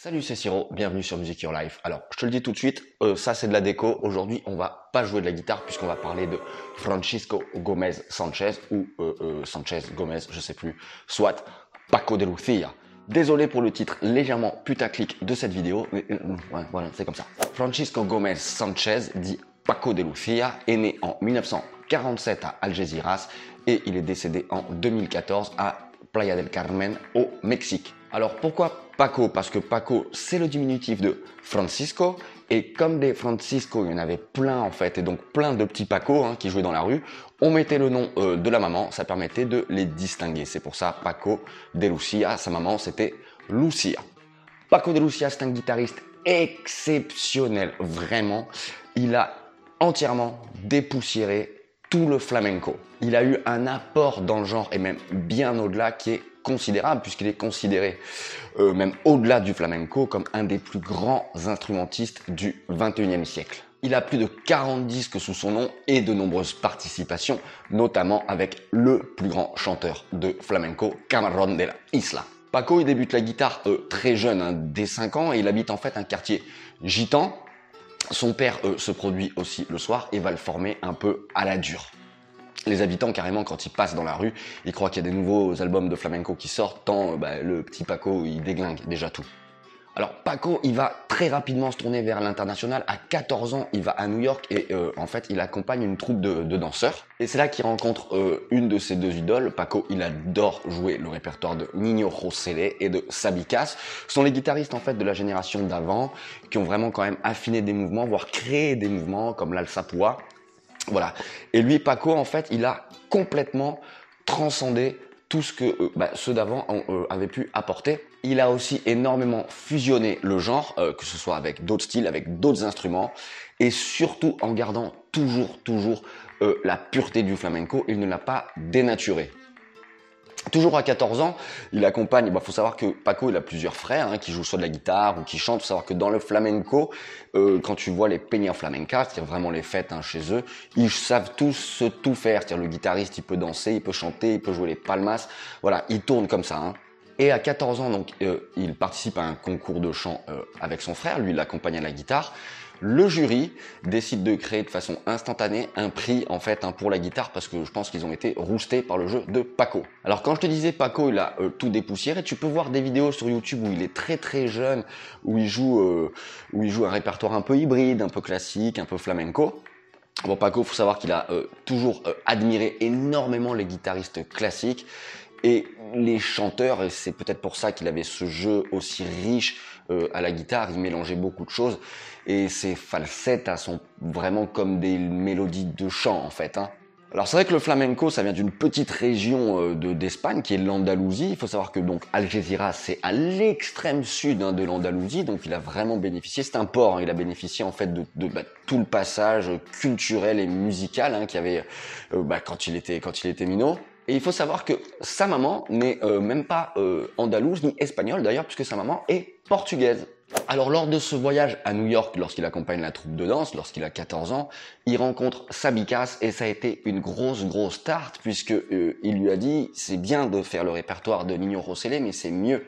Salut, c'est Siro, bienvenue sur Music Your Life. Alors, je te le dis tout de suite, ça c'est de la déco. Aujourd'hui, on va pas jouer de la guitare puisqu'on va parler de Francisco Gomez Sanchez ou Sanchez Gomez, je sais plus, soit Paco de Lucia. Désolé pour le titre légèrement putaclic de cette vidéo, mais ouais, voilà, c'est comme ça. Francisco Gomez Sanchez, dit Paco de Lucia, est né en 1947 à Algeciras et il est décédé en 2014 à Playa del Carmen au Mexique. Alors pourquoi Paco? Parce que Paco, c'est le diminutif de Francisco, et comme des Francisco, il y en avait plein en fait, et donc plein de petits Paco hein, qui jouaient dans la rue, on mettait le nom de la maman, ça permettait de les distinguer. C'est pour ça Paco de Lucia, sa maman c'était Lucia. Paco de Lucia, c'est un guitariste exceptionnel, vraiment. Il a entièrement dépoussiéré tout le flamenco. Il a eu un apport dans le genre, et même bien au-delà, qui est considérable puisqu'il est considéré même au-delà du flamenco comme un des plus grands instrumentistes du 21e siècle. Il a plus de 40 disques sous son nom et de nombreuses participations, notamment avec le plus grand chanteur de flamenco, Camarón de la Isla. Paco, il débute la guitare très jeune, hein, dès 5 ans, et il habite en fait un quartier gitan. Son père se produit aussi le soir et va le former un peu à la dure. Les habitants, carrément, quand ils passent dans la rue, ils croient qu'il y a des nouveaux albums de flamenco qui sortent, tant le petit Paco, il déglingue déjà tout. Alors Paco, il va très rapidement se tourner vers l'international. À 14 ans, il va à New York et en fait, il accompagne une troupe de danseurs. Et c'est là qu'il rencontre une de ses deux idoles. Paco, il adore jouer le répertoire de Niño Josele et de Sabicas. Ce sont les guitaristes en fait de la génération d'avant qui ont vraiment quand même affiné des mouvements, voire créé des mouvements comme l'alsapua. Voilà. Et lui, Paco, en fait, il a complètement transcendé tout ce que ceux d'avant avaient pu apporter. Il a aussi énormément fusionné le genre, que ce soit avec d'autres styles, avec d'autres instruments, et surtout en gardant toujours la pureté du flamenco. Il ne l'a pas dénaturé. Toujours à 14 ans, il accompagne, faut savoir que Paco, il a plusieurs frères hein, qui jouent soit de la guitare ou qui chantent. Il faut savoir que dans le flamenco, quand tu vois les peñas flamenca, c'est-à-dire vraiment les fêtes hein, chez eux, ils savent tous tout faire. C'est-à-dire le guitariste, il peut danser, il peut chanter, il peut jouer les palmas. Voilà, il tourne comme ça. Hein. Et à 14 ans, donc, il participe à un concours de chant avec son frère. Lui, il l'accompagne à la guitare. Le jury décide de créer de façon instantanée un prix en fait hein, pour la guitare parce que je pense qu'ils ont été roustés par le jeu de Paco. Alors quand je te disais Paco, il a tout dépoussiéré, tu peux voir des vidéos sur YouTube où il est très jeune, où il joue un répertoire un peu hybride, un peu classique, un peu flamenco. Bon, Paco, faut savoir qu'il a toujours admiré énormément les guitaristes classiques et les chanteurs, et c'est peut-être pour ça qu'il avait ce jeu aussi riche à la guitare. Il mélangeait beaucoup de choses et ses falsettas sont vraiment comme des mélodies de chant en fait. Hein. Alors c'est vrai que le flamenco, ça vient d'une petite région d'Espagne qui est l'Andalousie. Il faut savoir que donc Algeciras, c'est à l'extrême sud hein, de l'Andalousie, donc il a vraiment bénéficié, c'est un port, hein, il a bénéficié en fait de tout le passage culturel et musical hein, qu'il y avait quand il était minot. Et il faut savoir que sa maman n'est même pas andalouse ni espagnole d'ailleurs, puisque sa maman est portugaise. Alors lors de ce voyage à New York, lorsqu'il accompagne la troupe de danse, lorsqu'il a 14 ans, il rencontre Sabicas et ça a été une grosse tarte, puisque il lui a dit « c'est bien de faire le répertoire de Niño Josele, mais c'est mieux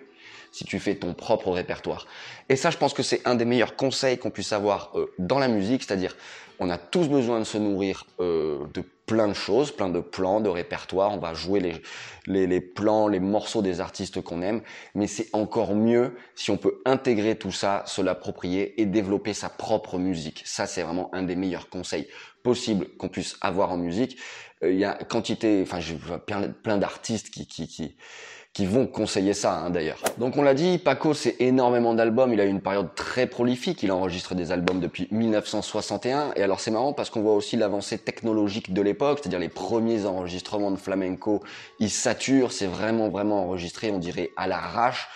si tu fais ton propre répertoire ». Et ça, je pense que c'est un des meilleurs conseils qu'on puisse avoir dans la musique, c'est-à-dire on a tous besoin de se nourrir de plein de choses, plein de plans, de répertoires. On va jouer les plans, les morceaux des artistes qu'on aime, mais c'est encore mieux si on peut intégrer tout ça, se l'approprier et développer sa propre musique. Ça, c'est vraiment un des meilleurs conseils possibles qu'on puisse avoir en musique. Il y a quantité, j'ai plein d'artistes qui vont conseiller ça hein, d'ailleurs. Donc on l'a dit, Paco, c'est énormément d'albums. Il a eu une période très prolifique. Il enregistre des albums depuis 1961. Et alors c'est marrant parce qu'on voit aussi l'avancée technologique de l'époque, c'est-à-dire les premiers enregistrements de flamenco, ils saturent, c'est vraiment enregistré, on dirait à l'arrache.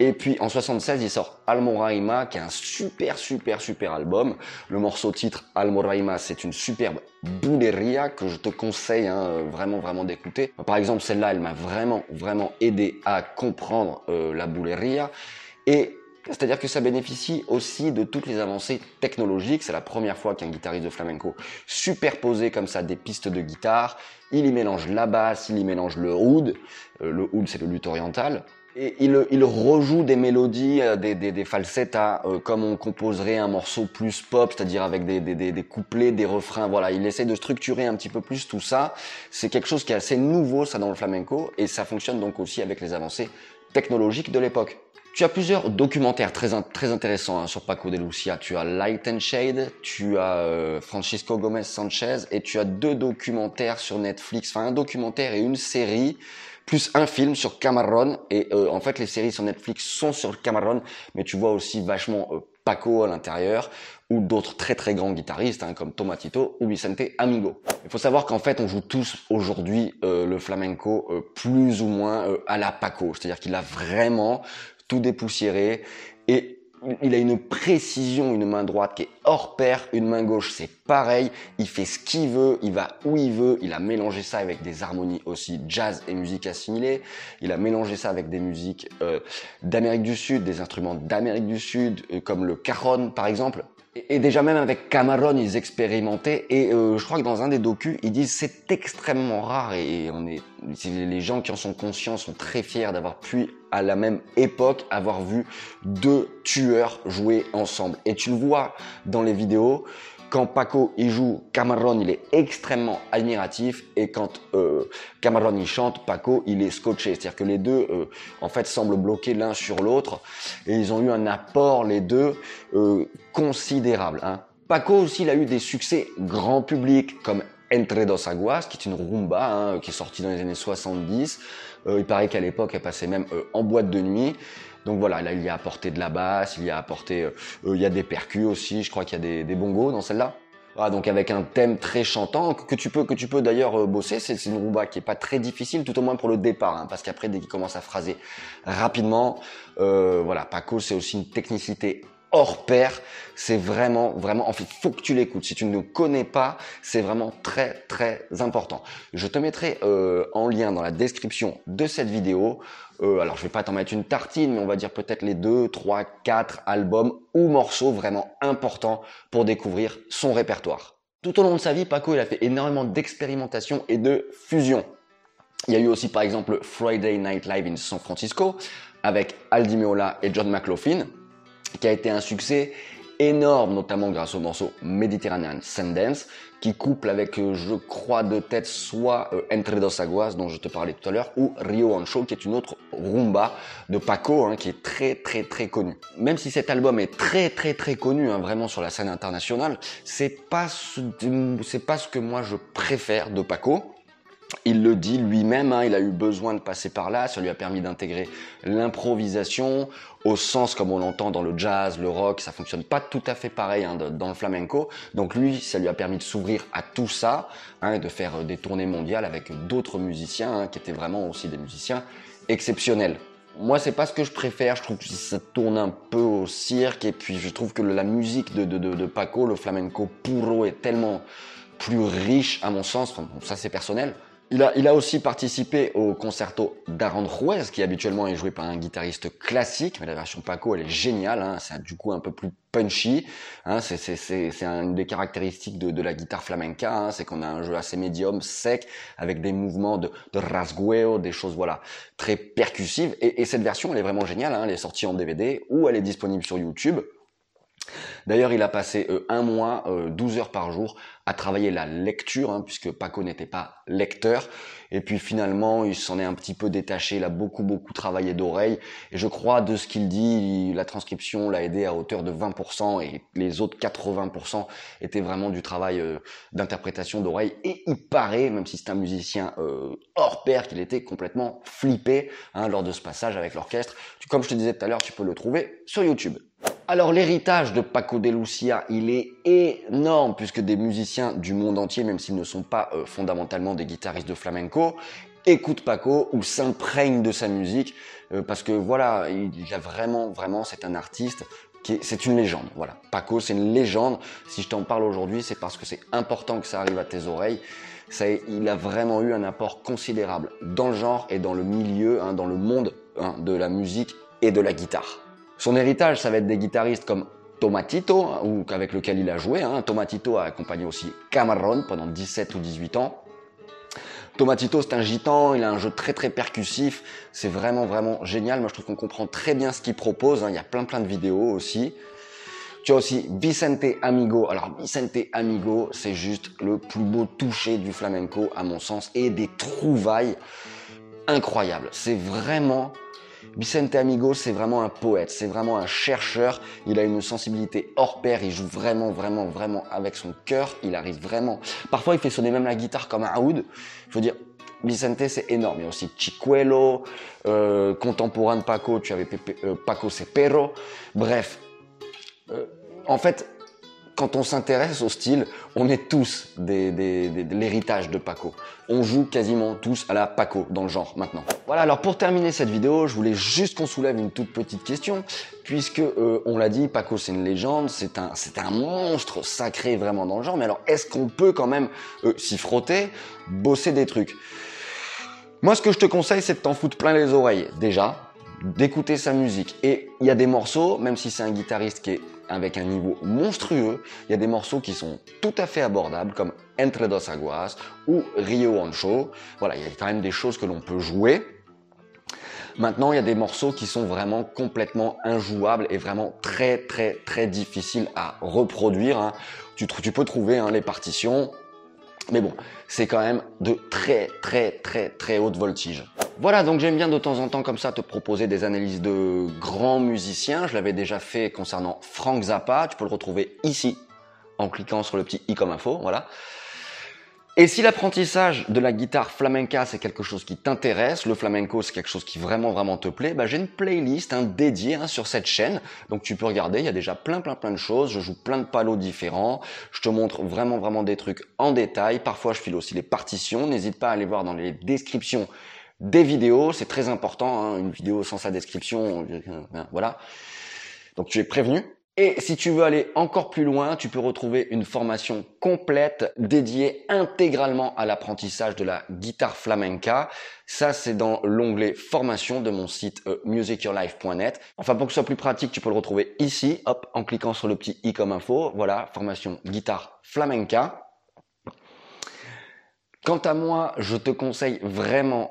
Et puis en 1976, il sort Almoraima, qui est un super album. Le morceau titre Almoraima, c'est une superbe bouleria que je te conseille hein, vraiment d'écouter. Par exemple, celle-là, elle m'a vraiment aidé à comprendre la bouleria. Et c'est-à-dire que ça bénéficie aussi de toutes les avancées technologiques. C'est la première fois qu'un guitariste de flamenco superposait comme ça des pistes de guitare. Il y mélange la basse, il y mélange le oud. Le oud, c'est le luth oriental. Et il rejoue des mélodies, des falsettas, comme on composerait un morceau plus pop, c'est-à-dire avec des couplets, des refrains, voilà. Il essaie de structurer un petit peu plus tout ça. C'est quelque chose qui est assez nouveau, ça, dans le flamenco, et ça fonctionne donc aussi avec les avancées technologiques de l'époque. Tu as plusieurs documentaires très intéressants hein, sur Paco de Lucia. Tu as Light and Shade, tu as Francisco Gomez Sanchez, et tu as deux documentaires sur Netflix, enfin un documentaire et une série, plus un film sur Camarón. Et en fait, les séries sur Netflix sont sur Camarón, mais tu vois aussi vachement Paco à l'intérieur, ou d'autres très grands guitaristes hein, comme Tomatito ou Vicente Amigo. Il faut savoir qu'en fait on joue tous aujourd'hui le flamenco plus ou moins à la Paco, c'est-à-dire qu'il a vraiment tout dépoussiéré, et il a une précision, une main droite qui est hors pair, une main gauche c'est pareil, il fait ce qu'il veut, il va où il veut, il a mélangé ça avec des harmonies aussi jazz et musique assimilée, il a mélangé ça avec des musiques d'Amérique du Sud, des instruments d'Amérique du Sud, comme le cajon par exemple. Et déjà même avec Camarón, ils expérimentaient, et je crois que dans un des docus, ils disent c'est extrêmement rare, et les gens qui en sont conscients sont très fiers d'avoir pu, à la même époque, avoir vu deux tueurs jouer ensemble. Et tu le vois dans les vidéos, quand Paco il joue, Camarón il est extrêmement admiratif, et quand Camarón il chante, Paco il est scotché, c'est-à-dire que les deux en fait semblent bloqués l'un sur l'autre, et ils ont eu un apport les deux considérable. Hein. Paco aussi il a eu des succès grand public comme Entre Dos Aguas, qui est une rumba hein, qui est sortie dans les années 70, il paraît qu'à l'époque elle passait même en boîte de nuit. Donc voilà, là il y a apporté de la basse, il y a apporté, il y a des percus aussi, je crois qu'il y a des bongos dans celle-là. Ah, donc avec un thème très chantant que tu peux d'ailleurs bosser, c'est une rumba qui est pas très difficile, tout au moins pour le départ, hein, parce qu'après dès qu'il commence à phraser rapidement, voilà, Paco c'est aussi une technicité hors pair, c'est vraiment, en fait, faut que tu l'écoutes. Si tu ne le connais pas, c'est vraiment très important. Je te mettrai en lien dans la description de cette vidéo. Alors je vais pas t'en mettre une tartine, mais on va dire peut-être les 2, 3, 4 albums ou morceaux vraiment importants pour découvrir son répertoire. Tout au long de sa vie, Paco il a fait énormément d'expérimentations et de fusions. Il y a eu aussi par exemple Friday Night Live in San Francisco avec Al Di Meola et John McLaughlin, qui a été un succès énorme, notamment grâce au morceau Mediterranean Sundance, qui couple avec, je crois de tête, soit Entre Dos Aguas, dont je te parlais tout à l'heure, ou Rio Ancho, qui est une autre rumba de Paco, hein, qui est très connue. Même si cet album est très connu, hein, vraiment sur la scène internationale, c'est pas ce que moi je préfère de Paco. Il le dit lui-même, hein, il a eu besoin de passer par là, ça lui a permis d'intégrer l'improvisation au sens comme on l'entend dans le jazz, le rock, ça fonctionne pas tout à fait pareil hein, dans le flamenco. Donc lui, ça lui a permis de s'ouvrir à tout ça, hein, de faire des tournées mondiales avec d'autres musiciens hein, qui étaient vraiment aussi des musiciens exceptionnels. Moi, c'est pas ce que je préfère, je trouve que ça tourne un peu au cirque, et puis je trouve que la musique de Paco, le flamenco puro, est tellement plus riche à mon sens, enfin, bon, ça c'est personnel. Il a aussi participé au Concerto d'Aranjuez, qui habituellement est joué par un guitariste classique, mais la version Paco, elle est géniale, hein, c'est du coup un peu plus punchy, hein, c'est une des caractéristiques de la guitare flamenca, hein, c'est qu'on a un jeu assez médium, sec, avec des mouvements de rasgueo, des choses voilà très percussives, et cette version, elle est vraiment géniale, hein, elle est sortie en DVD, ou elle est disponible sur YouTube. D'ailleurs, il a passé un mois, 12 heures par jour, à travailler la lecture, hein, puisque Paco n'était pas lecteur. Et puis finalement, il s'en est un petit peu détaché, il a beaucoup travaillé d'oreille. Et je crois, de ce qu'il dit, la transcription l'a aidé à hauteur de 20%, et les autres 80% étaient vraiment du travail d'interprétation d'oreille. Et il paraît, même si c'est un musicien hors pair, qu'il était complètement flippé hein, lors de ce passage avec l'orchestre. Comme je te disais tout à l'heure, tu peux le trouver sur YouTube. Alors l'héritage de Paco de Lucia, il est énorme, puisque des musiciens du monde entier, même s'ils ne sont pas fondamentalement des guitaristes de flamenco, écoutent Paco ou s'imprègnent de sa musique, parce que voilà, il a vraiment, c'est un artiste, c'est une légende, voilà. Paco, c'est une légende, si je t'en parle aujourd'hui, c'est parce que c'est important que ça arrive à tes oreilles. Il a vraiment eu un apport considérable dans le genre et dans le milieu, hein, dans le monde hein, de la musique et de la guitare. Son héritage, ça va être des guitaristes comme Tomatito, ou avec lequel il a joué. Hein. Tomatito a accompagné aussi Camarón pendant 17 ou 18 ans. Tomatito, c'est un gitan, il a un jeu très très percussif, c'est vraiment vraiment génial. Moi je trouve qu'on comprend très bien ce qu'il propose, hein. Il y a plein de vidéos aussi. Tu as aussi Vicente Amigo. Alors Vicente Amigo, c'est juste le plus beau toucher du flamenco à mon sens, et des trouvailles incroyables. C'est vraiment... Vicente Amigo, c'est vraiment un poète, c'est vraiment un chercheur. Il a une sensibilité hors pair, il joue vraiment avec son cœur. Il arrive vraiment... Parfois, il fait sonner même la guitare comme un oud. Il faut dire... Vicente, c'est énorme. Il y a aussi Chicuelo, contemporain de Paco, tu avais Paco Cepero. Bref, en fait, quand on s'intéresse au style, on est tous de l'héritage de Paco. On joue quasiment tous à la Paco dans le genre maintenant. Voilà, alors pour terminer cette vidéo, je voulais juste qu'on soulève une toute petite question, puisque on l'a dit, Paco c'est une légende, c'est un monstre sacré vraiment dans le genre, mais alors est-ce qu'on peut quand même s'y frotter, bosser des trucs? Moi ce que je te conseille, c'est de t'en foutre plein les oreilles déjà, d'écouter sa musique. Et il y a des morceaux, même si c'est un guitariste qui est avec un niveau monstrueux, il y a des morceaux qui sont tout à fait abordables, comme Entre Dos Aguas ou Rio Ancho. Voilà, il y a quand même des choses que l'on peut jouer. Maintenant, il y a des morceaux qui sont vraiment complètement injouables et vraiment très difficiles à reproduire, hein. Tu peux trouver, hein, les partitions, mais bon, c'est quand même de très haute voltige. Voilà, donc j'aime bien de temps en temps comme ça te proposer des analyses de grands musiciens. Je l'avais déjà fait concernant Frank Zappa, tu peux le retrouver ici en cliquant sur le petit i comme info, voilà. Et si l'apprentissage de la guitare flamenca c'est quelque chose qui t'intéresse, le flamenco c'est quelque chose qui vraiment te plaît, bah j'ai une playlist, hein, dédiée, hein, sur cette chaîne, donc tu peux regarder, il y a déjà plein de choses, je joue plein de palos différents, je te montre vraiment des trucs en détail, parfois je file aussi les partitions, n'hésite pas à aller voir dans les descriptions des vidéos, c'est très important, hein, une vidéo sans sa description, voilà, donc tu es prévenu. Et si tu veux aller encore plus loin, tu peux retrouver une formation complète dédiée intégralement à l'apprentissage de la guitare flamenca. Ça, c'est dans l'onglet formation de mon site musicyourlife.net. Enfin, pour que ce soit plus pratique, tu peux le retrouver ici, hop, en cliquant sur le petit i comme info. Voilà, formation guitare flamenca. Quant à moi, je te conseille vraiment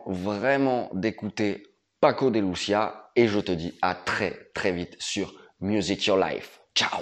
d'écouter Paco de Lucia et je te dis à très vite sur Music Your Life. Ciao!